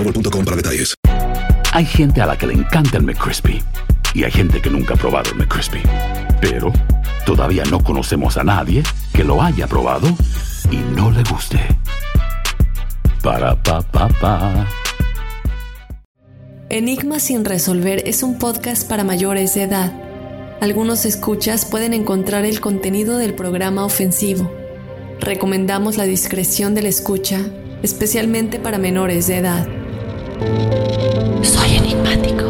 para detalles. Hay gente a la que le encanta el McCrispy y hay gente que nunca ha probado el McCrispy, pero todavía no conocemos a nadie que lo haya probado y no le guste. Para pa pa pa. Enigma Sin Resolver es un podcast para mayores de edad. Algunos escuchas pueden encontrar el contenido del programa ofensivo. Recomendamos la discreción del escucha, especialmente para menores de edad. Soy enigmático.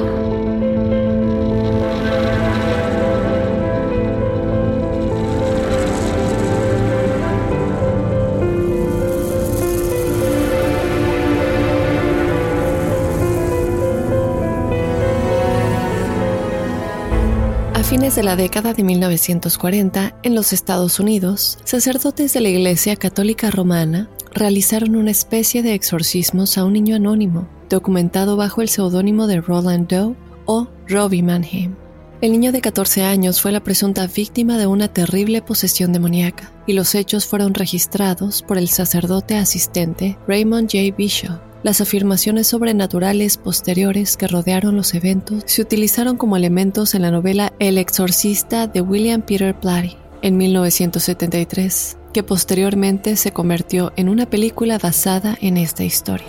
A fines de la década de 1940, en los Estados Unidos, sacerdotes de la Iglesia Católica Romana realizaron una especie de exorcismos a un niño anónimo, documentado bajo el seudónimo de Roland Doe o Robbie Mannheim. El niño de 14 años fue la presunta víctima de una terrible posesión demoníaca, y los hechos fueron registrados por el sacerdote asistente Raymond J. Bishop. Las afirmaciones sobrenaturales posteriores que rodearon los eventos se utilizaron como elementos en la novela El exorcista de William Peter Blatty en 1973, que posteriormente se convirtió en una película basada en esta historia.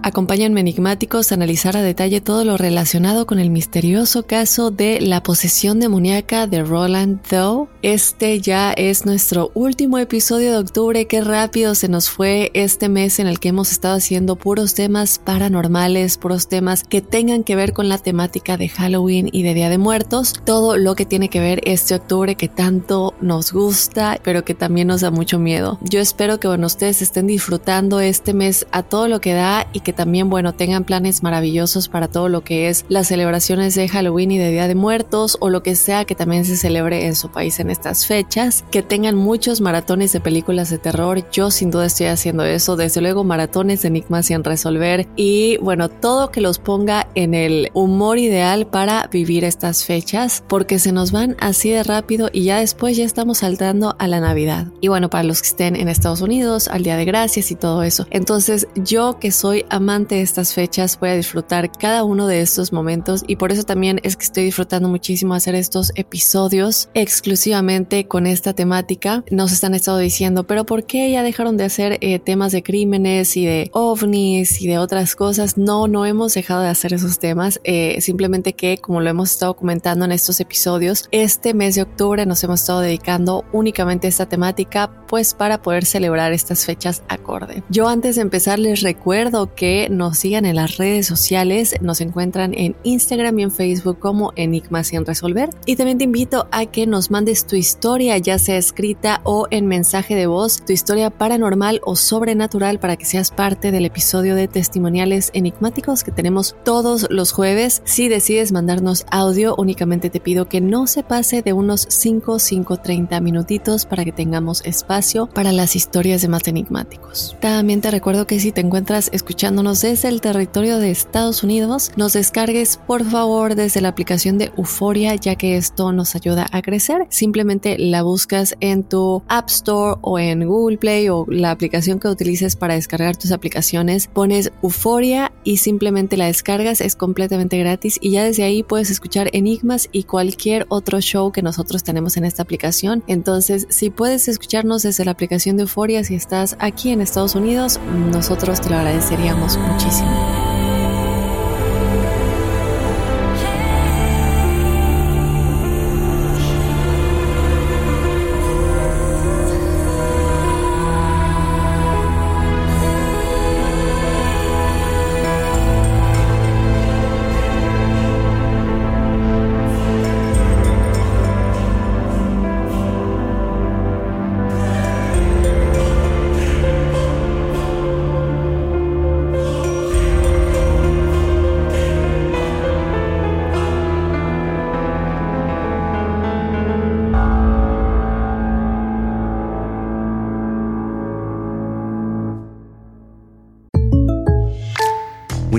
Acompáñenme, enigmáticos, a analizar a detalle todo lo relacionado con el misterioso caso de la posesión demoníaca de Roland Doe. Este ya es nuestro último episodio de octubre. Qué rápido se nos fue este mes en el que hemos estado haciendo puros temas paranormales, puros temas que tengan que ver con la temática de Halloween y de Día de Muertos. Todo lo que tiene que ver este octubre que tanto nos gusta, pero que también nos da mucho miedo. Yo espero que, bueno, ustedes estén disfrutando este mes a todo lo que da y que también, bueno, tengan planes maravillosos para todo lo que es las celebraciones de Halloween y de Día de Muertos, o lo que sea que también se celebre en su país en estas fechas. Que tengan muchos maratones de películas de terror. Yo sin duda estoy haciendo eso. Desde luego, maratones de enigmas sin resolver. Y bueno, todo que los ponga en el humor ideal para vivir estas fechas, porque se nos van así de rápido y ya después ya estamos saltando a la Navidad. Y bueno, para los que estén en Estados Unidos, al Día de Gracias y todo eso. Entonces, yo que soy amante de estas fechas, voy a disfrutar cada uno de estos momentos, y por eso también es que estoy disfrutando muchísimo hacer estos episodios exclusivamente con esta temática. Nos han estado diciendo, pero ¿por qué ya dejaron de hacer temas de crímenes y de ovnis y de otras cosas? No hemos dejado de hacer esos temas, simplemente que, como lo hemos estado comentando en estos episodios, este mes de octubre nos hemos estado dedicando únicamente a esta temática, pues para poder celebrar estas fechas acorde. Yo, antes de empezar, les recuerdo que nos sigan en las redes sociales. Nos encuentran en Instagram y en Facebook como Enigma Sin Resolver, y también te invito a que nos mandes tu historia, ya sea escrita o en mensaje de voz, tu historia paranormal o sobrenatural, para que seas parte del episodio de testimoniales enigmáticos que tenemos todos los jueves. Si decides mandarnos audio, únicamente te pido que no se pase de unos 5-30 minutitos para que tengamos espacio para las historias de más enigmáticos. También te recuerdo que si te encuentras escuchándonos desde el territorio de Estados Unidos, nos descargues por favor desde la aplicación de Euforia, ya que esto nos ayuda a crecer. Simplemente la buscas en tu App Store o en Google Play, o la aplicación que utilices para descargar tus aplicaciones. Pones Euforia y simplemente la descargas. Es completamente gratis, y ya desde ahí puedes escuchar Enigmas y cualquier otro show que nosotros tenemos en esta aplicación. Entonces, si puedes escucharnos desde la aplicación de Euforia, si estás aquí en Estados Unidos, nosotros te lo agradeceríamos muchísimo.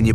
When you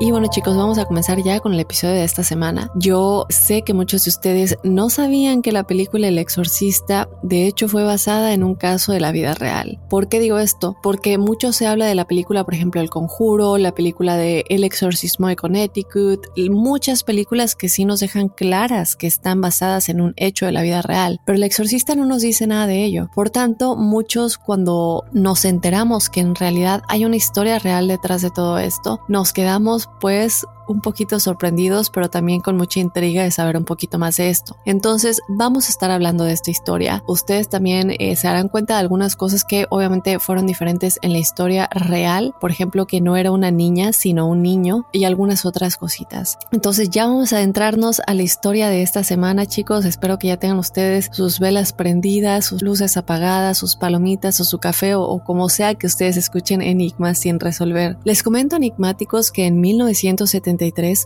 Y bueno, chicos, vamos a comenzar ya con el episodio de esta semana. Yo sé que muchos de ustedes no sabían que la película El exorcista de hecho fue basada en un caso de la vida real. ¿Por qué digo esto? Porque mucho se habla de la película, por ejemplo, El Conjuro, la película de El exorcismo de Connecticut, muchas películas que sí nos dejan claras que están basadas en un hecho de la vida real, pero El exorcista no nos dice nada de ello. Por tanto, muchos, cuando nos enteramos que en realidad hay una historia real detrás de todo esto, nos quedamos pues un poquito sorprendidos, pero también con mucha intriga de saber un poquito más de esto. Entonces vamos a estar hablando de esta historia. Ustedes también se darán cuenta de algunas cosas que obviamente fueron diferentes en la historia real, por ejemplo que no era una niña sino un niño y algunas otras cositas. Entonces ya vamos a adentrarnos a la historia de esta semana, chicos. Espero que ya tengan ustedes sus velas prendidas, sus luces apagadas, sus palomitas o su café o como sea que ustedes escuchen Enigma Sin Resolver. Les comento, enigmáticos, que en 1970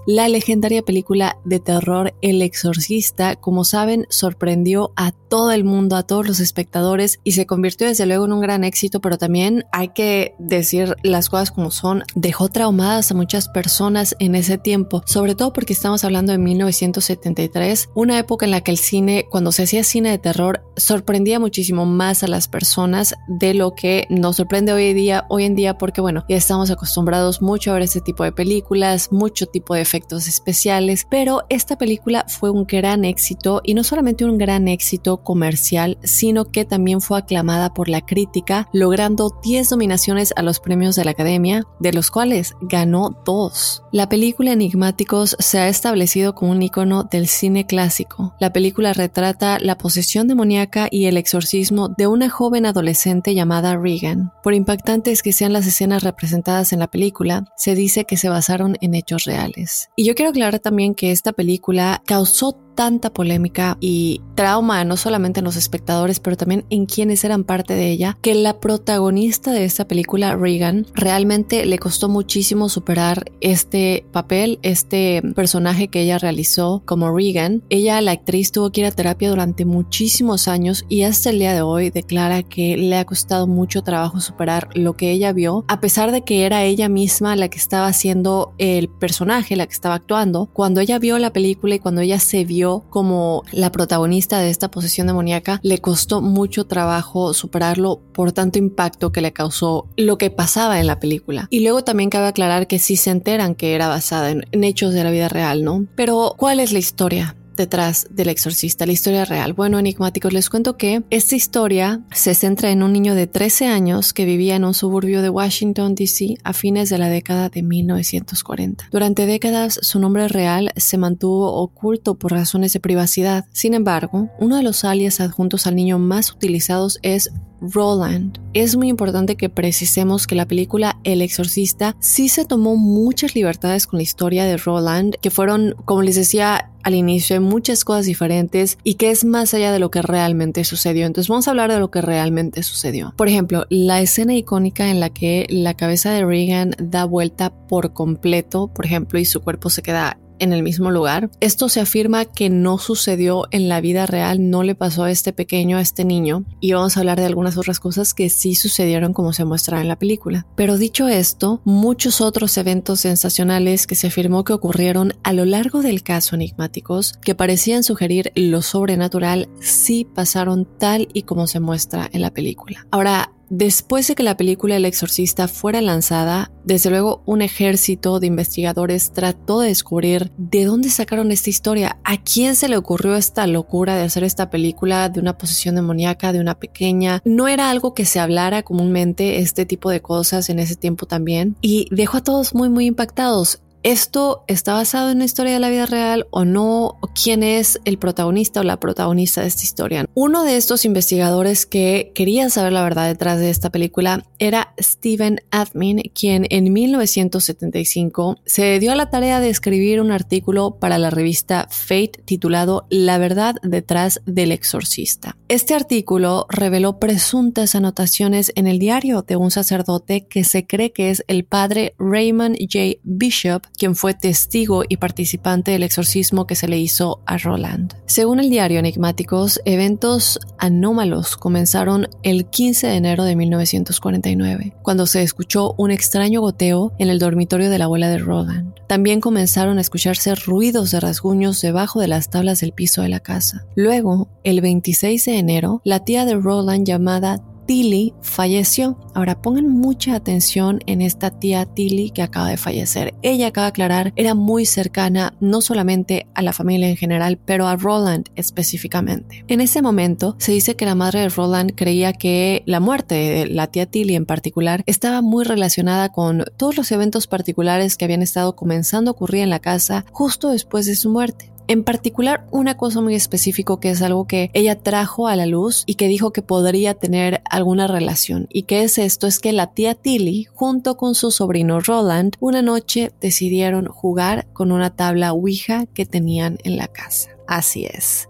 la legendaria película de terror El exorcista, como saben, sorprendió a todo el mundo, a todos los espectadores, y se convirtió desde luego en un gran éxito, pero también hay que decir las cosas como son, dejó traumadas a muchas personas en ese tiempo, sobre todo porque estamos hablando de 1973, una época en la que el cine, cuando se hacía cine de terror, sorprendía muchísimo más a las personas de lo que nos sorprende hoy en día, porque bueno, ya estamos acostumbrados mucho a ver este tipo de películas, mucho tipo de efectos especiales, pero esta película fue un gran éxito, y no solamente un gran éxito comercial, sino que también fue aclamada por la crítica, logrando 10 nominaciones a los premios de la Academia, de los cuales ganó 2. La película, enigmáticos, se ha establecido como un icono del cine clásico. La película retrata la posesión demoníaca y el exorcismo de una joven adolescente llamada Regan. Por impactantes que sean las escenas representadas en la película, se dice que se basaron en hechos reales. Y yo quiero aclarar también que esta película causó tanta polémica y trauma no solamente en los espectadores, pero también en quienes eran parte de ella, que la protagonista de esta película, Regan, realmente le costó muchísimo superar este papel, este personaje que ella realizó como Regan. Ella, la actriz, tuvo que ir a terapia durante muchísimos años y hasta el día de hoy declara que le ha costado mucho trabajo superar lo que ella vio, a pesar de que era ella misma la que estaba haciendo el personaje, la que estaba actuando. Cuando ella vio la película y cuando ella se vio como la protagonista de esta posesión demoníaca, le costó mucho trabajo superarlo por tanto impacto que le causó lo que pasaba en la película. Y luego también cabe aclarar que sí se enteran que era basada en hechos de la vida real, ¿no? Pero ¿cuál es la historia detrás del exorcista, la historia real? Bueno, enigmáticos, les cuento que esta historia se centra en un niño de 13 años que vivía en un suburbio de Washington, D.C. a fines de la década de 1940. Durante décadas, su nombre real se mantuvo oculto por razones de privacidad. Sin embargo, uno de los alias adjuntos al niño más utilizados es Roland. Es muy importante que precisemos que la película El exorcista sí se tomó muchas libertades con la historia de Roland, que fueron, como les decía al inicio, hay muchas cosas diferentes y que es más allá de lo que realmente sucedió. Entonces vamos a hablar de lo que realmente sucedió. Por ejemplo, la escena icónica en la que la cabeza de Regan da vuelta por completo, por ejemplo, y su cuerpo se queda en el mismo lugar. Esto se afirma que no sucedió en la vida real, no le pasó a este pequeño, a este niño, y vamos a hablar de algunas otras cosas que sí sucedieron como se muestra en la película. Pero dicho esto, muchos otros eventos sensacionales que se afirmó que ocurrieron a lo largo del caso enigmáticos, que parecían sugerir lo sobrenatural, sí pasaron tal y como se muestra en la película. Ahora, después de que la película El exorcista fuera lanzada, desde luego un ejército de investigadores trató de descubrir de dónde sacaron esta historia, a quién se le ocurrió esta locura de hacer esta película de una posesión demoníaca, de una pequeña. No era algo que se hablara comúnmente, este tipo de cosas en ese tiempo también, y dejó a todos muy, muy impactados. ¿Esto está basado en una historia de la vida real o no? ¿Quién es el protagonista o la protagonista de esta historia? Uno de estos investigadores que querían saber la verdad detrás de esta película era Steven Admin, quien en 1975 se dio a la tarea de escribir un artículo para la revista Fate titulado La verdad detrás del exorcista. Este artículo reveló presuntas anotaciones en el diario de un sacerdote que se cree que es el padre Raymond J. Bishop, quien fue testigo y participante del exorcismo que se le hizo a Roland. Según el diario Enigmáticos, eventos anómalos comenzaron el 15 de enero de 1949, cuando se escuchó un extraño goteo en el dormitorio de la abuela de Roland. También comenzaron a escucharse ruidos de rasguños debajo de las tablas del piso de la casa. Luego, el 26 de enero, la tía de Roland llamada Tilly falleció. Ahora pongan mucha atención en esta tía Tilly que acaba de fallecer. Ella, acaba de aclarar, era muy cercana no solamente a la familia en general, pero a Roland específicamente. En ese momento se dice que la madre de Roland creía que la muerte de la tía Tilly en particular estaba muy relacionada con todos los eventos particulares que habían estado comenzando a ocurrir en la casa justo después de su muerte. En particular, una cosa muy específica que es algo que ella trajo a la luz y que dijo que podría tener alguna relación. ¿Y qué es esto? Es que la tía Tilly, junto con su sobrino Roland, una noche decidieron jugar con una tabla Ouija que tenían en la casa. Así es.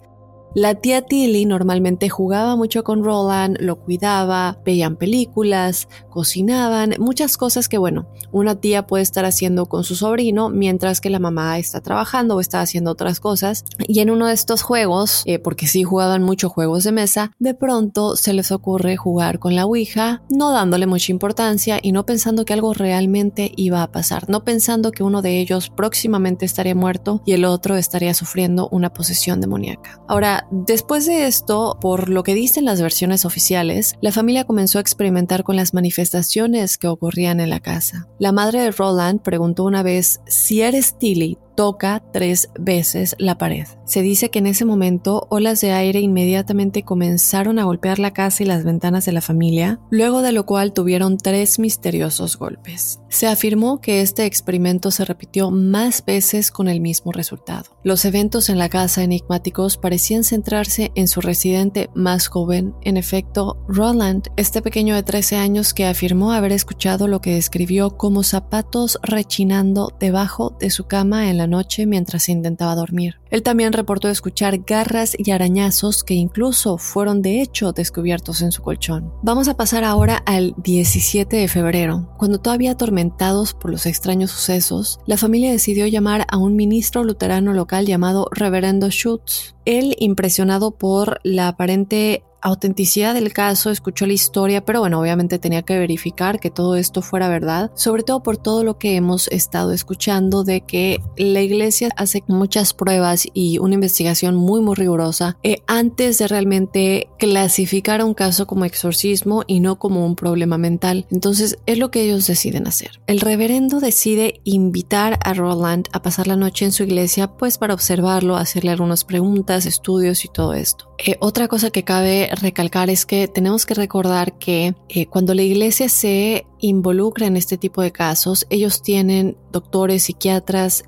La tía Tilly normalmente jugaba mucho con Roland, lo cuidaba, veían películas, cocinaban, muchas cosas que, bueno, una tía puede estar haciendo con su sobrino mientras que la mamá está trabajando o está haciendo otras cosas. Y en uno de estos juegos, porque sí jugaban mucho juegos de mesa, de pronto se les ocurre jugar con la Ouija, no dándole mucha importancia y no pensando que algo realmente iba a pasar, no pensando que uno de ellos próximamente estaría muerto y el otro estaría sufriendo una posesión demoníaca. Ahora, después de esto, por lo que dicen las versiones oficiales, la familia comenzó a experimentar con las manifestaciones que ocurrían en la casa. La madre de Roland preguntó una vez, si eres Tilly, toca 3 veces la pared. Se dice que en ese momento olas de aire inmediatamente comenzaron a golpear la casa y las ventanas de la familia, luego de lo cual tuvieron 3 misteriosos golpes. Se afirmó que este experimento se repitió más veces con el mismo resultado. Los eventos en la casa enigmáticos parecían centrarse en su residente más joven, en efecto, Roland, este pequeño de 13 años que afirmó haber escuchado lo que describió como zapatos rechinando debajo de su cama en la noche mientras intentaba dormir. Él también reportó escuchar garras y arañazos que incluso fueron de hecho descubiertos en su colchón. Vamos a pasar ahora al 17 de febrero, cuando todavía atormentados por los extraños sucesos, la familia decidió llamar a un ministro luterano local llamado Reverendo Schutz. Él, impresionado por la aparente autenticidad del caso, escuchó la historia, pero bueno, obviamente tenía que verificar que todo esto fuera verdad, sobre todo por todo lo que hemos estado escuchando de que la iglesia hace muchas pruebas y una investigación muy muy rigurosa antes de realmente clasificar a un caso como exorcismo y no como un problema mental. Entonces es lo que ellos deciden hacer. El reverendo decide invitar a Roland a pasar la noche en su iglesia, pues para observarlo, hacerle algunas preguntas, estudios y todo esto. Otra cosa que cabe recalcar es que tenemos que recordar que cuando la iglesia se involucra en este tipo de casos, ellos tienen doctores, psiquiatras,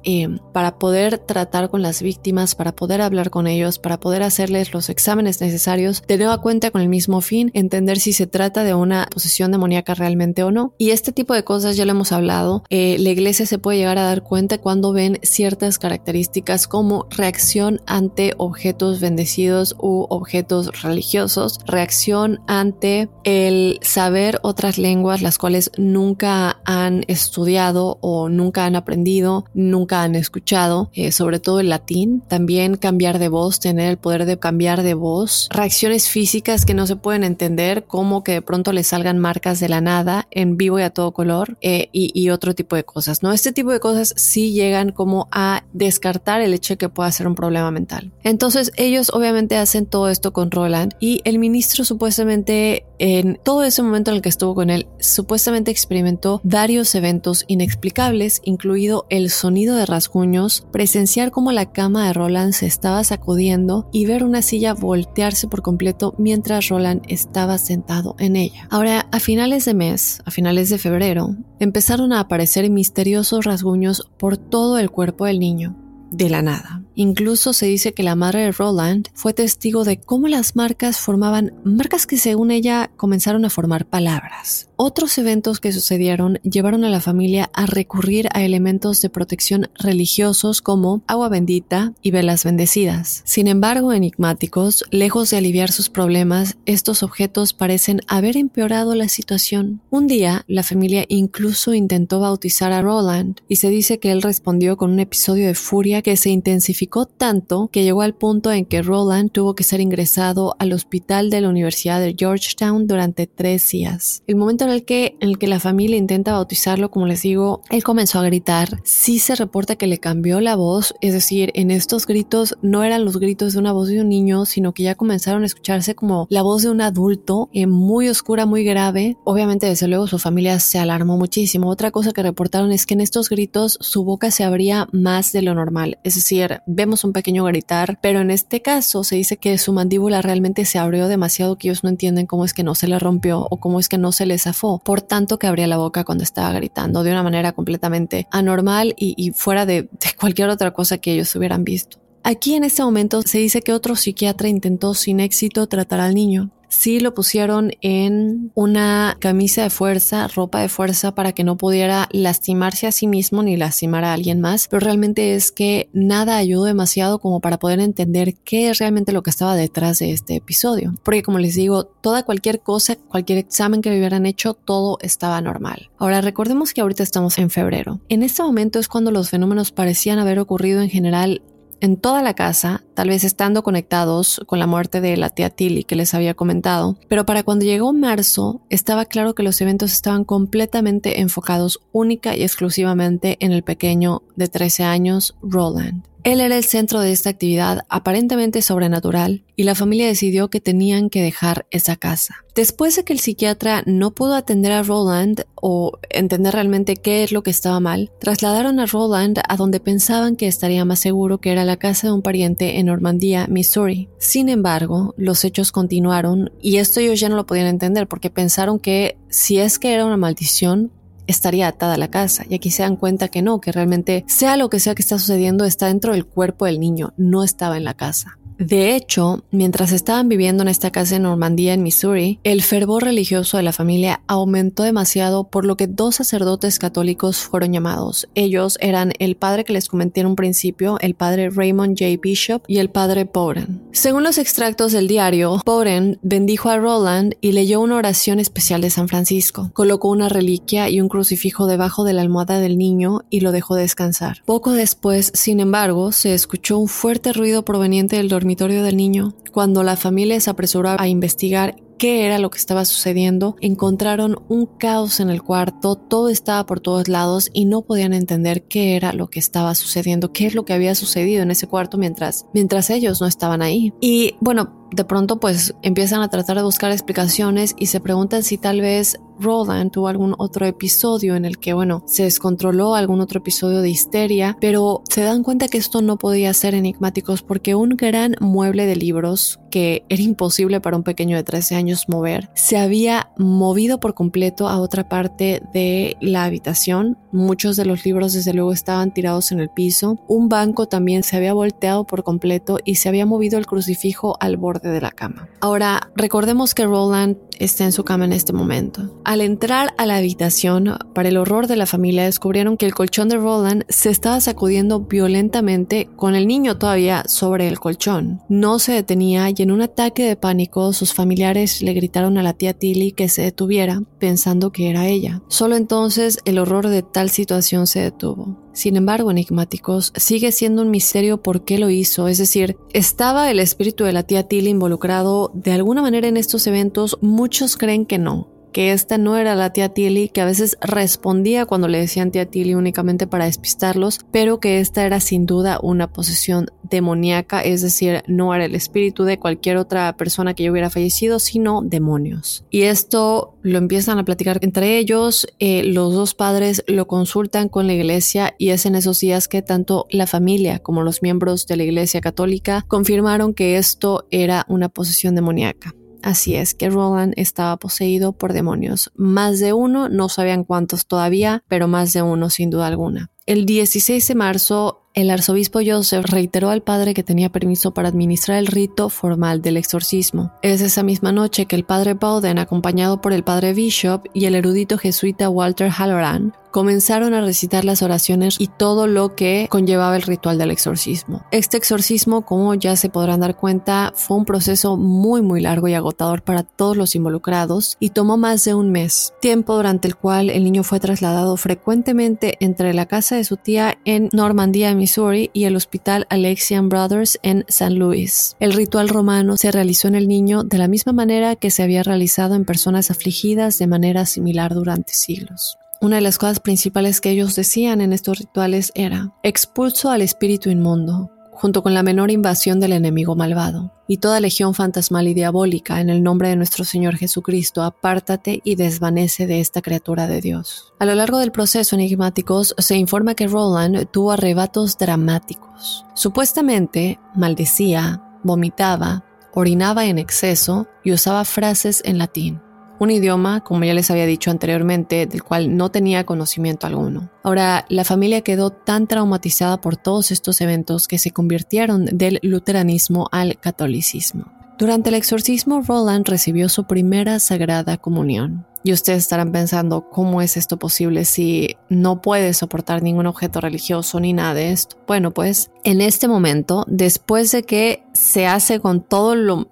para poder tratar con las víctimas, para poder hablar con ellos, para poder hacerles los exámenes necesarios, tener a cuenta con el mismo fin, entender si se trata de una posesión demoníaca realmente o no. Y este tipo de cosas ya lo hemos hablado. La iglesia se puede llegar a dar cuenta cuando ven ciertas características como reacción ante objetos bendecidos u objetos religiosos. religiosos, reacción ante el saber otras lenguas, las cuales nunca han estudiado o nunca han aprendido, nunca han escuchado, sobre todo el latín. También cambiar de voz, tener el poder de cambiar de voz. Reacciones físicas que no se pueden entender, como que de pronto les salgan marcas de la nada, en vivo y a todo color, y otro tipo de cosas, ¿no? Este tipo de cosas sí llegan como a descartar el hecho de que pueda ser un problema mental. Entonces ellos obviamente hacen todo esto con Roland, y el ministro supuestamente, en todo ese momento en el que estuvo con él, supuestamente experimentó varios eventos inexplicables, incluido el sonido de rasguños, presenciar cómo la cama de Roland se estaba sacudiendo y ver una silla voltearse por completo mientras Roland estaba sentado en ella. Ahora, a finales de mes, a finales de febrero, empezaron a aparecer misteriosos rasguños por todo el cuerpo del niño, de la nada. Incluso se dice que la madre de Roland fue testigo de cómo las marcas formaban marcas que, según ella, comenzaron a formar palabras. Otros eventos que sucedieron llevaron a la familia a recurrir a elementos de protección religiosos como agua bendita y velas bendecidas. Sin embargo, enigmáticos, lejos de aliviar sus problemas, estos objetos parecen haber empeorado la situación. Un día, la familia incluso intentó bautizar a Roland, y se dice que él respondió con un episodio de furia que se intensificó tanto que llegó al punto en que Roland tuvo que ser ingresado al hospital de la Universidad de Georgetown durante 3 días. El momento en el que la familia intenta bautizarlo, como les digo, él comenzó a gritar. Sí se reporta que le cambió la voz, es decir, en estos gritos no eran los gritos de una voz de un niño, sino que ya comenzaron a escucharse como la voz de un adulto, muy oscura, muy grave. Obviamente, desde luego, su familia se alarmó muchísimo. Otra cosa que reportaron es que en estos gritos su boca se abría más de lo normal, es decir, vemos un pequeño gritar, pero en este caso se dice que su mandíbula realmente se abrió demasiado, que ellos no entienden cómo es que no se le rompió o cómo es que no se le zafó, por tanto que abría la boca cuando estaba gritando de una manera completamente anormal y fuera de cualquier otra cosa que ellos hubieran visto. Aquí en este momento se dice que otro psiquiatra intentó sin éxito tratar al niño. Sí lo pusieron en una camisa de fuerza, ropa de fuerza, para que no pudiera lastimarse a sí mismo ni lastimar a alguien más, pero realmente es que nada ayudó demasiado como para poder entender qué es realmente lo que estaba detrás de este episodio, porque, como les digo, toda cualquier cosa, cualquier examen que le hubieran hecho, todo estaba normal. Ahora, recordemos que ahorita estamos en febrero. En este momento es cuando los fenómenos parecían haber ocurrido en general en toda la casa, tal vez estando conectados con la muerte de la tía Tilly que les había comentado, pero para cuando llegó marzo estaba claro que los eventos estaban completamente enfocados única y exclusivamente en el pequeño de 13 años, Roland. Él era el centro de esta actividad aparentemente sobrenatural, y la familia decidió que tenían que dejar esa casa. Después de que el psiquiatra no pudo atender a Roland o entender realmente qué es lo que estaba mal, trasladaron a Roland a donde pensaban que estaría más seguro, que era la casa de un pariente en Normandía, Missouri. Sin embargo, los hechos continuaron, y esto ellos ya no lo podían entender porque pensaron que, si es que era una maldición, estaría atada a la casa, y aquí se dan cuenta que no, que realmente, sea lo que sea que está sucediendo, está dentro del cuerpo del niño, no estaba en la casa. De hecho, mientras estaban viviendo en esta casa en Normandía, en Missouri, el fervor religioso de la familia aumentó demasiado, por lo que 2 sacerdotes católicos fueron llamados. Ellos eran el padre que les comenté en un principio, el padre Raymond J. Bishop, y el padre Bowden. Según los extractos del diario, Bowden bendijo a Roland y leyó una oración especial de San Francisco. Colocó una reliquia y un crucifijo debajo de la almohada del niño y lo dejó descansar. Poco después, sin embargo, se escuchó un fuerte ruido proveniente del dormitorio del niño. Cuando la familia se apresuró a investigar qué era lo que estaba sucediendo, encontraron un caos en el cuarto, todo estaba por todos lados y no podían entender qué era lo que estaba sucediendo, qué es lo que había sucedido en ese cuarto mientras ellos no estaban ahí. Y bueno, de pronto pues empiezan a tratar de buscar explicaciones y se preguntan si tal vez Roland tuvo algún otro episodio en el que, bueno, se descontroló, algún otro episodio de histeria, pero se dan cuenta que esto no podía ser, enigmáticos, porque un gran mueble de libros que era imposible para un pequeño de 13 años mover se había movido por completo a otra parte de la habitación. Muchos de los libros, desde luego, estaban tirados en el piso. Un banco también se había volteado por completo y se había movido el crucifijo al borde borde de la cama. Ahora, recordemos que Roland está en su cama en este momento. Al entrar a la habitación, para el horror de la familia, descubrieron que el colchón de Roland se estaba sacudiendo violentamente con el niño todavía sobre el colchón. No se detenía y en un ataque de pánico, sus familiares le gritaron a la tía Tilly que se detuviera, pensando que era ella. Solo entonces el horror de tal situación se detuvo. Sin embargo, enigmáticos, sigue siendo un misterio por qué lo hizo, es decir, ¿estaba el espíritu de la tía Tilly involucrado de alguna manera en estos eventos? Muchos creen que no, que esta no era la tía Tilly, que a veces respondía cuando le decían tía Tilly únicamente para despistarlos, pero que esta era sin duda una posesión demoníaca, es decir, no era el espíritu de cualquier otra persona que ya hubiera fallecido, sino demonios. Y esto lo empiezan a platicar entre ellos, los dos padres lo consultan con la iglesia y es en esos días que tanto la familia como los miembros de la iglesia católica confirmaron que esto era una posesión demoníaca. Así es que Roland estaba poseído por demonios. Más de uno, no sabían cuántos todavía, pero más de uno sin duda alguna. El 16 de marzo, el arzobispo Joseph reiteró al padre que tenía permiso para administrar el rito formal del exorcismo. Es esa misma noche que el padre Bowden, acompañado por el padre Bishop y el erudito jesuita Walter Halloran, comenzaron a recitar las oraciones y todo lo que conllevaba el ritual del exorcismo. Este exorcismo, como ya se podrán dar cuenta, fue un proceso muy largo y agotador para todos los involucrados y tomó más de un mes, tiempo durante el cual el niño fue trasladado frecuentemente entre la casa de su tía en Normandía, Missouri, y el hospital Alexian Brothers en San Luis. El ritual romano se realizó en el niño de la misma manera que se había realizado en personas afligidas de manera similar durante siglos. Una de las cosas principales que ellos decían en estos rituales era: expulso al espíritu inmundo, junto con la menor invasión del enemigo malvado, y toda legión fantasmal y diabólica, en el nombre de nuestro Señor Jesucristo, apártate y desvanece de esta criatura de Dios. A lo largo del proceso, enigmáticos, se informa que Roland tuvo arrebatos dramáticos. Supuestamente, maldecía, vomitaba, orinaba en exceso y usaba frases en latín. Un idioma, como ya les había dicho anteriormente, del cual no tenía conocimiento alguno. Ahora, la familia quedó tan traumatizada por todos estos eventos que se convirtieron del luteranismo al catolicismo. Durante el exorcismo, Roland recibió su primera sagrada comunión. Y ustedes estarán pensando, ¿cómo es esto posible si no puede soportar ningún objeto religioso ni nada de esto? Bueno, pues en este momento, después de que se hace con todo lo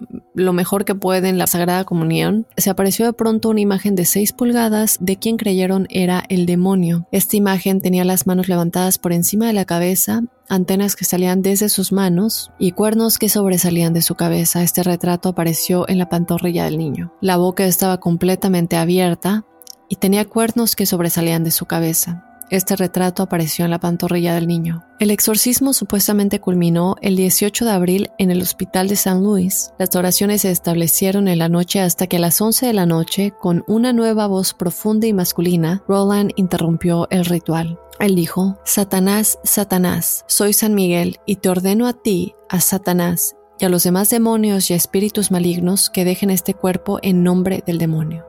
mejor que puede en la Sagrada Comunión, se apareció de pronto una imagen de 6 pulgadas de quien creyeron era el demonio. Esta imagen tenía las manos levantadas por encima de la cabeza, antenas que salían desde sus manos y cuernos que sobresalían de su cabeza. Este retrato apareció en la pantorrilla del niño. La boca estaba completamente abierta y tenía cuernos que sobresalían de su cabeza. Este retrato apareció en la pantorrilla del niño. El exorcismo supuestamente culminó el 18 de abril en el hospital de San Luis. Las oraciones se establecieron en la noche hasta que a las 11 de la noche, con una nueva voz profunda y masculina, Roland interrumpió el ritual. Él dijo: Satanás, Satanás, soy San Miguel y te ordeno a ti, a Satanás, y a los demás demonios y espíritus malignos que dejen este cuerpo en nombre del demonio.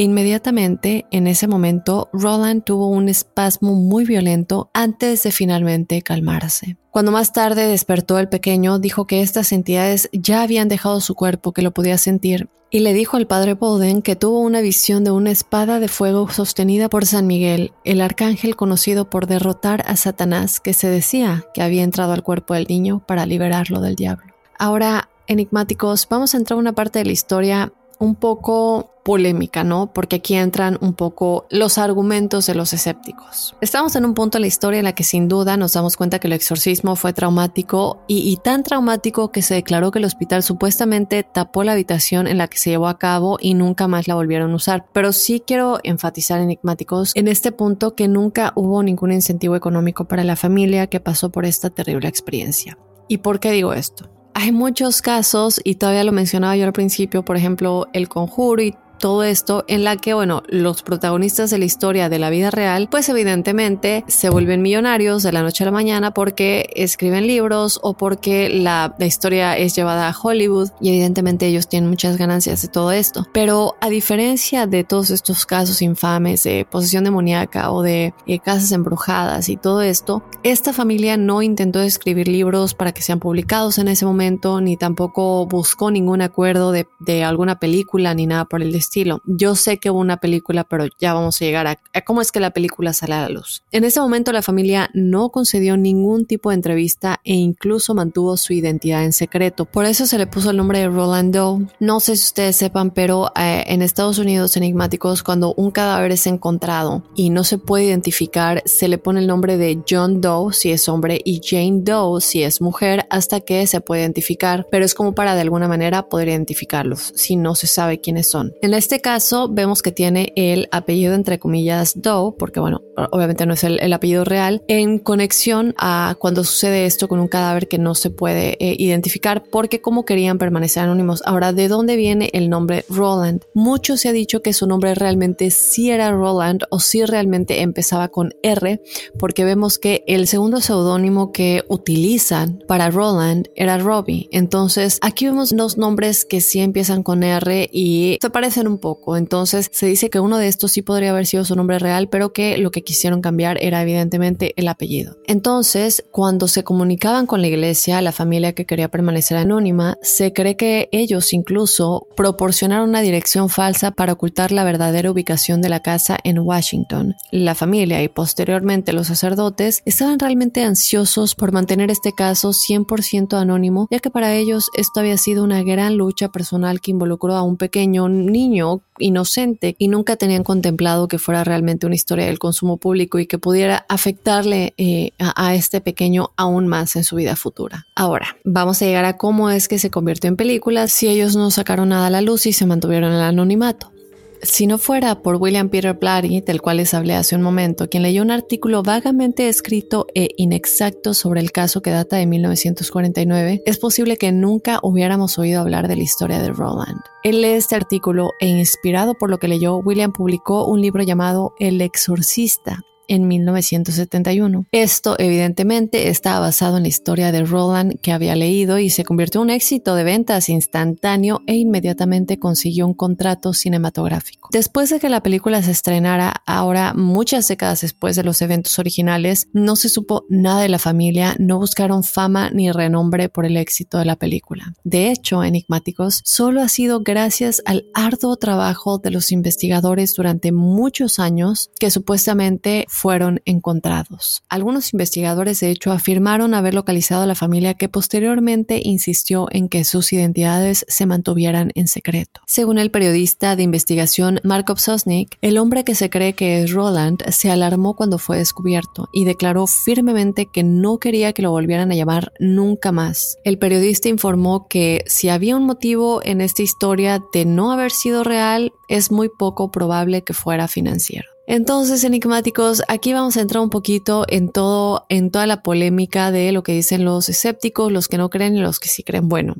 Inmediatamente, en ese momento, Roland tuvo un espasmo muy violento antes de finalmente calmarse. Cuando más tarde despertó el pequeño, dijo que estas entidades ya habían dejado su cuerpo, que lo podía sentir, y le dijo al padre Bowden que tuvo una visión de una espada de fuego sostenida por San Miguel, el arcángel conocido por derrotar a Satanás, que se decía que había entrado al cuerpo del niño para liberarlo del diablo. Ahora, enigmáticos, vamos a entrar a una parte de la historia un poco polémica, ¿no? Porque aquí entran un poco los argumentos de los escépticos. Estamos en un punto de la historia en la que sin duda nos damos cuenta que el exorcismo fue traumático y tan traumático que se declaró que el hospital supuestamente tapó la habitación en la que se llevó a cabo y nunca más la volvieron a usar. Pero sí quiero enfatizar, enigmáticos, en este punto que nunca hubo ningún incentivo económico para la familia que pasó por esta terrible experiencia. ¿Y por qué digo esto? Hay muchos casos, y todavía lo mencionaba yo al principio, por ejemplo, El Conjuro y todo esto en la que, bueno, los protagonistas de la historia de la vida real, pues evidentemente se vuelven millonarios de la noche a la mañana porque escriben libros o porque la historia es llevada a Hollywood y evidentemente ellos tienen muchas ganancias de todo esto. Pero a diferencia de todos estos casos infames de posesión demoníaca o de casas embrujadas y todo esto, esta familia no intentó escribir libros para que sean publicados en ese momento, ni tampoco buscó ningún acuerdo de alguna película ni nada por el estilo. Yo sé que hubo una película, pero ya vamos a llegar a cómo es que la película sale a la luz. En ese momento la familia no concedió ningún tipo de entrevista e incluso mantuvo su identidad en secreto. Por eso se le puso el nombre de Roland Doe. No sé si ustedes sepan, pero en Estados Unidos enigmáticos, cuando un cadáver es encontrado y no se puede identificar, se le pone el nombre de John Doe si es hombre y Jane Doe si es mujer, hasta que se puede identificar, pero es como para de alguna manera poder identificarlos si no se sabe quiénes son. En este caso vemos que tiene el apellido entre comillas Doe, porque bueno, obviamente no es el apellido real, en conexión a cuando sucede esto con un cadáver que no se puede identificar, porque como querían permanecer anónimos. Ahora, ¿de dónde viene el nombre Roland? Mucho se ha dicho que su nombre realmente sí era Roland o sí realmente empezaba con R, porque vemos que el segundo seudónimo que utilizan para Roland era Robbie. Entonces aquí vemos dos nombres que sí empiezan con R y se parecen un poco. Entonces se dice que uno de estos sí podría haber sido su nombre real, pero que lo que quisieron cambiar era evidentemente el apellido. Entonces, cuando se comunicaban con la iglesia, la familia que quería permanecer anónima, se cree que ellos incluso proporcionaron una dirección falsa para ocultar la verdadera ubicación de la casa en Washington. La familia y posteriormente los sacerdotes estaban realmente ansiosos por mantener este caso 100% anónimo, ya que para ellos esto había sido una gran lucha personal que involucró a un pequeño niño inocente y nunca tenían contemplado que fuera realmente una historia del consumo público y que pudiera afectarle a este pequeño aún más en su vida futura. Ahora, vamos a llegar a cómo es que se convirtió en película si ellos no sacaron nada a la luz y se mantuvieron en el anonimato. Si no fuera por William Peter Blatty, del cual les hablé hace un momento, quien leyó un artículo vagamente escrito e inexacto sobre el caso que data de 1949, es posible que nunca hubiéramos oído hablar de la historia de Roland. Él lee este artículo e, inspirado por lo que leyó, William publicó un libro llamado El exorcista en 1971. Esto evidentemente estaba basado en la historia de Roland que había leído y se convirtió en un éxito de ventas instantáneo e inmediatamente consiguió un contrato cinematográfico. Después de que la película se estrenara, ahora muchas décadas después de los eventos originales, no se supo nada de la familia, no buscaron fama ni renombre por el éxito de la película. De hecho, enigmáticos, solo ha sido gracias al arduo trabajo de los investigadores durante muchos años que supuestamente fueron encontrados. Algunos investigadores de hecho afirmaron haber localizado a la familia, que posteriormente insistió en que sus identidades se mantuvieran en secreto. Según el periodista de investigación Mark Opsosnick, el hombre que se cree que es Roland se alarmó cuando fue descubierto y declaró firmemente que no quería que lo volvieran a llamar nunca más. El periodista informó que si había un motivo en esta historia de no haber sido real, es muy poco probable que fuera financiero. Entonces, enigmáticos, aquí vamos a entrar un poquito en toda la polémica de lo que dicen los escépticos, los que no creen y los que sí creen. Bueno,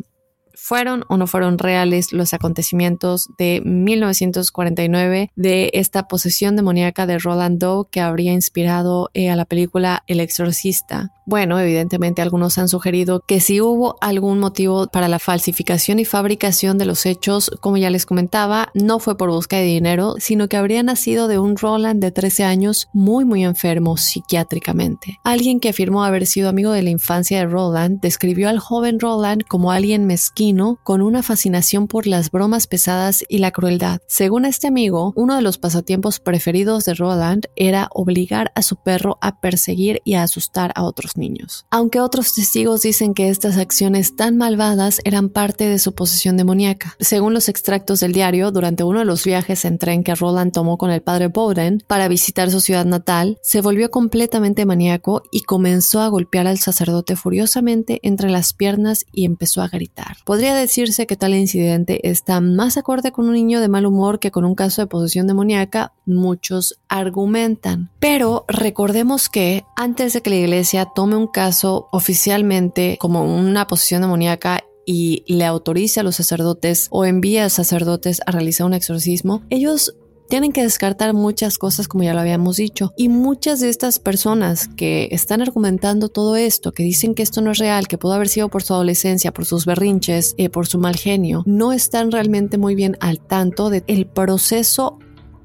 ¿fueron o no fueron reales los acontecimientos de 1949 de esta posesión demoníaca de Roland Doe que habría inspirado a la película El exorcista? Bueno, evidentemente algunos han sugerido que si hubo algún motivo para la falsificación y fabricación de los hechos, como ya les comentaba, no fue por busca de dinero, sino que habría nacido de un Roland de 13 años muy muy enfermo psiquiátricamente. Alguien que afirmó haber sido amigo de la infancia de Roland describió al joven Roland como alguien mezquino con una fascinación por las bromas pesadas y la crueldad. Según este amigo, uno de los pasatiempos preferidos de Roland era obligar a su perro a perseguir y a asustar a otros niños. Aunque otros testigos dicen que estas acciones tan malvadas eran parte de su posesión demoníaca. Según los extractos del diario, durante uno de los viajes en tren que Roland tomó con el padre Bowden para visitar su ciudad natal, se volvió completamente maníaco y comenzó a golpear al sacerdote furiosamente entre las piernas y empezó a gritar. Podría decirse que tal incidente está más acorde con un niño de mal humor que con un caso de posesión demoníaca, muchos argumentan. Pero recordemos que antes de que la iglesia tome un caso oficialmente como una posesión demoníaca y le autorice a los sacerdotes o envíe a sacerdotes a realizar un exorcismo, ellos tienen que descartar muchas cosas, como ya lo habíamos dicho, y muchas de estas personas que están argumentando todo esto, que dicen que esto no es real, que pudo haber sido por su adolescencia, por sus berrinches, por su mal genio, no están realmente muy bien al tanto del proceso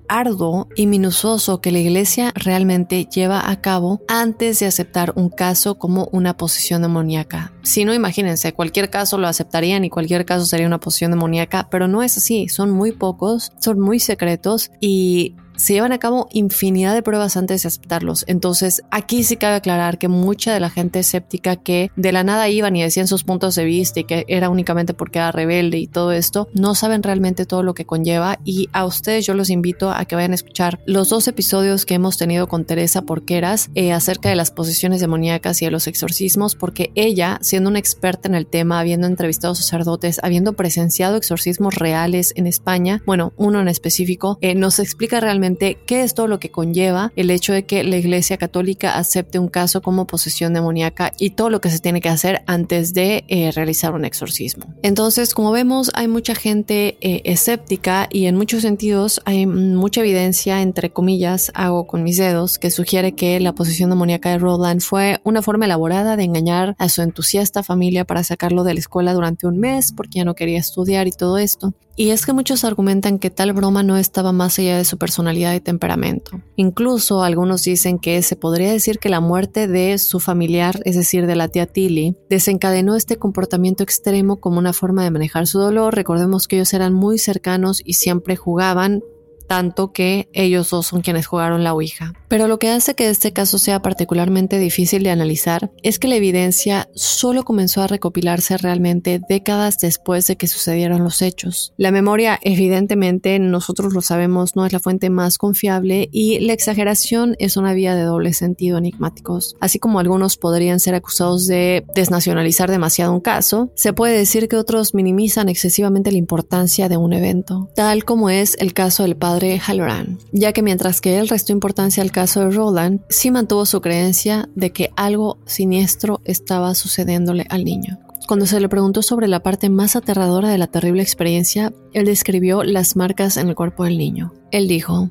arduo y minucioso que la iglesia realmente lleva a cabo antes de aceptar un caso como una posesión demoníaca. Si no, imagínense, cualquier caso lo aceptarían y cualquier caso sería una posesión demoníaca, pero no es así, son muy pocos, son muy secretos y se llevan a cabo infinidad de pruebas antes de aceptarlos. Entonces, aquí sí cabe aclarar que mucha de la gente escéptica que de la nada iban y decían sus puntos de vista y que era únicamente porque era rebelde y todo esto, no saben realmente todo lo que conlleva. Y a ustedes yo los invito a que vayan a escuchar los dos episodios que hemos tenido con Teresa Porqueras acerca de las posesiones demoníacas y de los exorcismos, porque ella, siendo una experta en el tema, habiendo entrevistado sacerdotes, habiendo presenciado exorcismos reales en España, bueno, uno en específico, nos explica realmente qué es todo lo que conlleva el hecho de que la Iglesia Católica acepte un caso como posesión demoníaca y todo lo que se tiene que hacer antes de realizar un exorcismo. Entonces, como vemos, hay mucha gente escéptica y en muchos sentidos hay mucha evidencia, entre comillas, hago con mis dedos, que sugiere que la posesión demoníaca de Roland fue una forma elaborada de engañar a su entusiasta familia para sacarlo de la escuela durante un mes porque ya no quería estudiar y todo esto. Y es que muchos argumentan que tal broma no estaba más allá de su personalidad y temperamento. Incluso algunos dicen que se podría decir que la muerte de su familiar, es decir, de la tía Tilly, desencadenó este comportamiento extremo como una forma de manejar su dolor. Recordemos que ellos eran muy cercanos y siempre jugaban, tanto que ellos dos son quienes jugaron la ouija. Pero lo que hace que este caso sea particularmente difícil de analizar es que la evidencia solo comenzó a recopilarse realmente décadas después de que sucedieron los hechos. La memoria, evidentemente, nosotros lo sabemos, no es la fuente más confiable y la exageración es una vía de doble sentido enigmáticos. Así como algunos podrían ser acusados de desnacionalizar demasiado un caso, se puede decir que otros minimizan excesivamente la importancia de un evento, tal como es el caso del padre Halloran, ya que mientras que él restó importancia al caso de Roland, sí mantuvo su creencia de que algo siniestro estaba sucediéndole al niño. Cuando se le preguntó sobre la parte más aterradora de la terrible experiencia, él describió las marcas en el cuerpo del niño. Él dijo: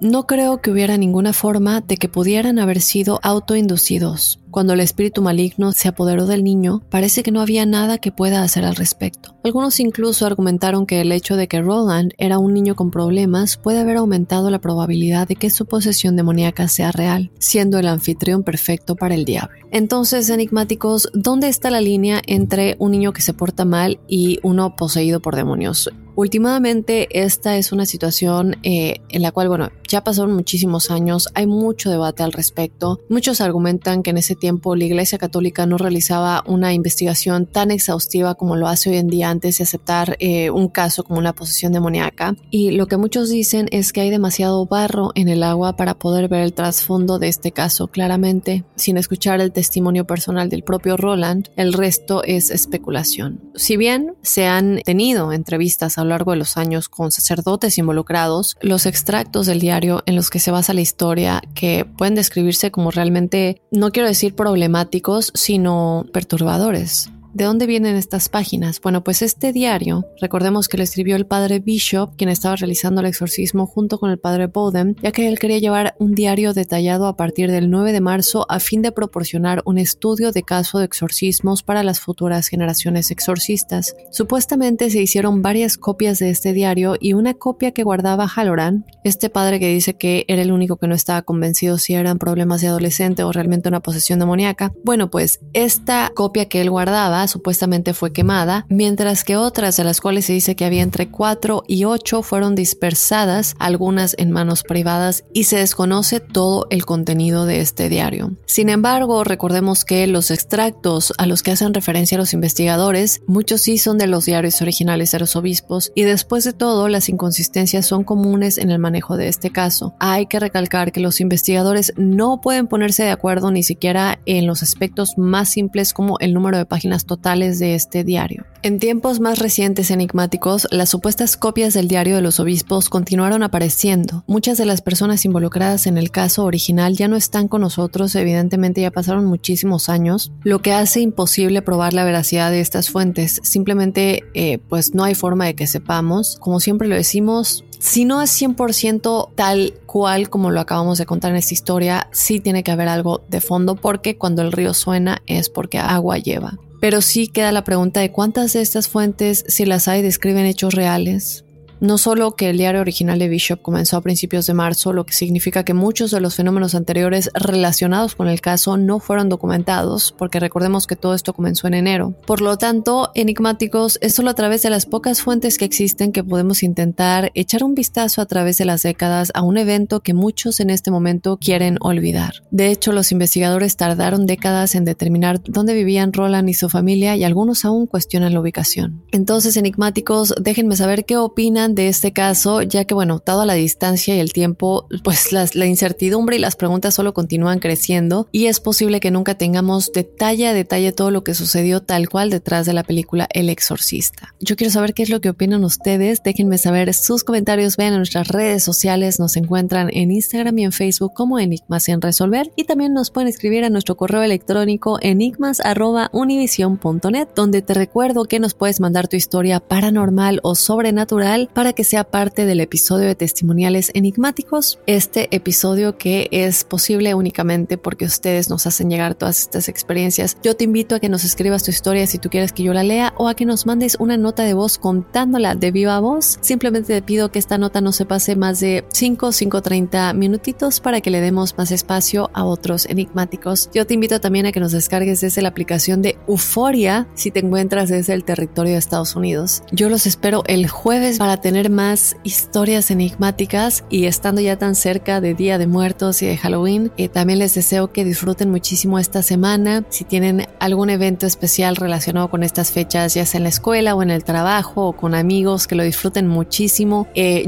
"No creo que hubiera ninguna forma de que pudieran haber sido autoinducidos. Cuando el espíritu maligno se apoderó del niño, parece que no había nada que pueda hacer al respecto". Algunos incluso argumentaron que el hecho de que Roland era un niño con problemas puede haber aumentado la probabilidad de que su posesión demoníaca sea real, siendo el anfitrión perfecto para el diablo. Entonces, enigmáticos, ¿dónde está la línea entre un niño que se porta mal y uno poseído por demonios? Últimamente esta es una situación en la cual, bueno, ya pasaron muchísimos años, hay mucho debate al respecto. Muchos argumentan que en ese tiempo la Iglesia Católica no realizaba una investigación tan exhaustiva como lo hace hoy en día antes de aceptar un caso como una posesión demoníaca. Y lo que muchos dicen es que hay demasiado barro en el agua para poder ver el trasfondo de este caso claramente, sin escuchar el testimonio personal del propio Roland. El resto es especulación. Si bien se han tenido entrevistas a lo largo de los años con sacerdotes involucrados, los extractos del diario en los que se basa la historia, que pueden describirse como realmente, no quiero decir problemáticos, sino perturbadores. ¿De dónde vienen estas páginas? Bueno, pues este diario, recordemos que lo escribió el padre Bishop, quien estaba realizando el exorcismo junto con el padre Bowden, ya que él quería llevar un diario detallado a partir del 9 de marzo a fin de proporcionar un estudio de caso de exorcismos para las futuras generaciones exorcistas. Supuestamente se hicieron varias copias de este diario y una copia que guardaba Halloran, este padre que dice que era el único que no estaba convencido si eran problemas de adolescente o realmente una posesión demoníaca. Bueno, pues esta copia que él guardaba supuestamente fue quemada, mientras que otras, de las cuales se dice que había entre 4 y 8, fueron dispersadas, algunas en manos privadas, y se desconoce todo el contenido de este diario. Sin embargo, recordemos que los extractos a los que hacen referencia los investigadores, muchos sí son de los diarios originales de los obispos, y después de todo, las inconsistencias son comunes en el manejo de este caso. Hay que recalcar que los investigadores no pueden ponerse de acuerdo ni siquiera en los aspectos más simples como el número de páginas totales totales de este diario. En tiempos más recientes enigmáticos, las supuestas copias del diario de los obispos continuaron apareciendo. Muchas de las personas involucradas en el caso original ya no están con nosotros, evidentemente ya pasaron muchísimos años, lo que hace imposible probar la veracidad de estas fuentes. Simplemente, pues no hay forma de que sepamos. Como siempre lo decimos, si no es 100% tal cual como lo acabamos de contar en esta historia, sí tiene que haber algo de fondo, porque cuando el río suena es porque agua lleva. Pero sí queda la pregunta de cuántas de estas fuentes, si las hay, describen hechos reales. No solo que el diario original de Bishop comenzó a principios de marzo, lo que significa que muchos de los fenómenos anteriores relacionados con el caso no fueron documentados, porque recordemos que todo esto comenzó en enero. Por lo tanto, enigmáticos, es solo a través de las pocas fuentes que existen que podemos intentar echar un vistazo a través de las décadas a un evento que muchos en este momento quieren olvidar. De hecho, los investigadores tardaron décadas en determinar dónde vivían Roland y su familia, y algunos aún cuestionan la ubicación. Entonces, enigmáticos, déjenme saber qué opinan de este caso, ya que, bueno, dado la distancia y el tiempo, pues la incertidumbre y las preguntas solo continúan creciendo, y es posible que nunca tengamos detalle a detalle todo lo que sucedió tal cual detrás de la película El Exorcista. Yo quiero saber qué es lo que opinan ustedes. Déjenme saber sus comentarios, vean en nuestras redes sociales, nos encuentran en Instagram y en Facebook como Enigmas Sin Resolver, y también nos pueden escribir a nuestro correo electrónico enigmas@univision.net, donde te recuerdo que nos puedes mandar tu historia paranormal o sobrenatural para que sea parte del episodio de testimoniales enigmáticos, este episodio que es posible únicamente porque ustedes nos hacen llegar todas estas experiencias. Yo te invito a que nos escribas tu historia si tú quieres que yo la lea, o a que nos mandes una nota de voz contándola de viva voz. Simplemente te pido que esta nota no se pase más de 5-30 minutitos para que le demos más espacio a otros enigmáticos. Yo te invito también a que nos descargues desde la aplicación de Euforia si te encuentras desde el territorio de Estados Unidos. Yo los espero el jueves para tener más historias enigmáticas, y estando ya tan cerca de Día de Muertos y de Halloween, también les deseo que disfruten muchísimo esta semana. Si tienen algún evento especial relacionado con estas fechas, ya sea en la escuela o en el trabajo o con amigos, que lo disfruten muchísimo.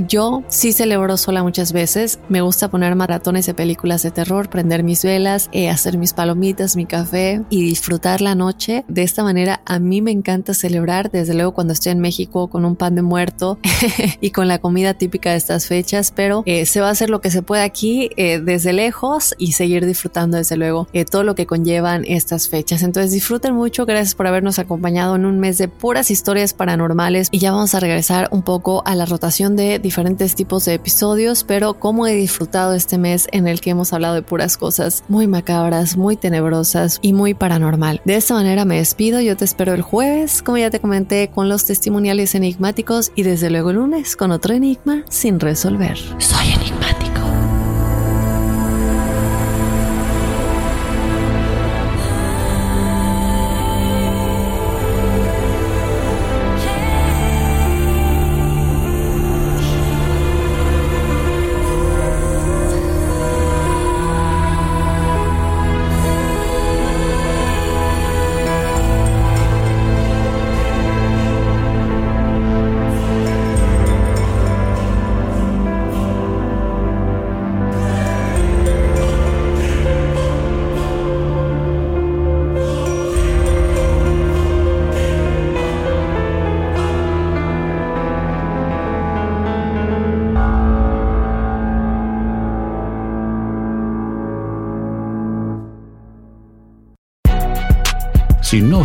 Yo sí celebro sola muchas veces, me gusta poner maratones de películas de terror, prender mis velas, hacer mis palomitas, mi café y disfrutar la noche. De esta manera a mí me encanta celebrar, desde luego cuando estoy en México con un pan de muerto y con la comida típica de estas fechas, pero se va a hacer lo que se puede aquí desde lejos, y seguir disfrutando desde luego todo lo que conllevan estas fechas. Entonces disfruten mucho, gracias por habernos acompañado en un mes de puras historias paranormales, y ya vamos a regresar un poco a la rotación de diferentes tipos de episodios, pero cómo he disfrutado este mes en el que hemos hablado de puras cosas muy macabras, muy tenebrosas y muy paranormal. De esta manera me despido, yo te espero el jueves, como ya te comenté, con los testimoniales enigmáticos, y desde luego el lunes con otro enigma sin resolver. Soy enigmático. Si no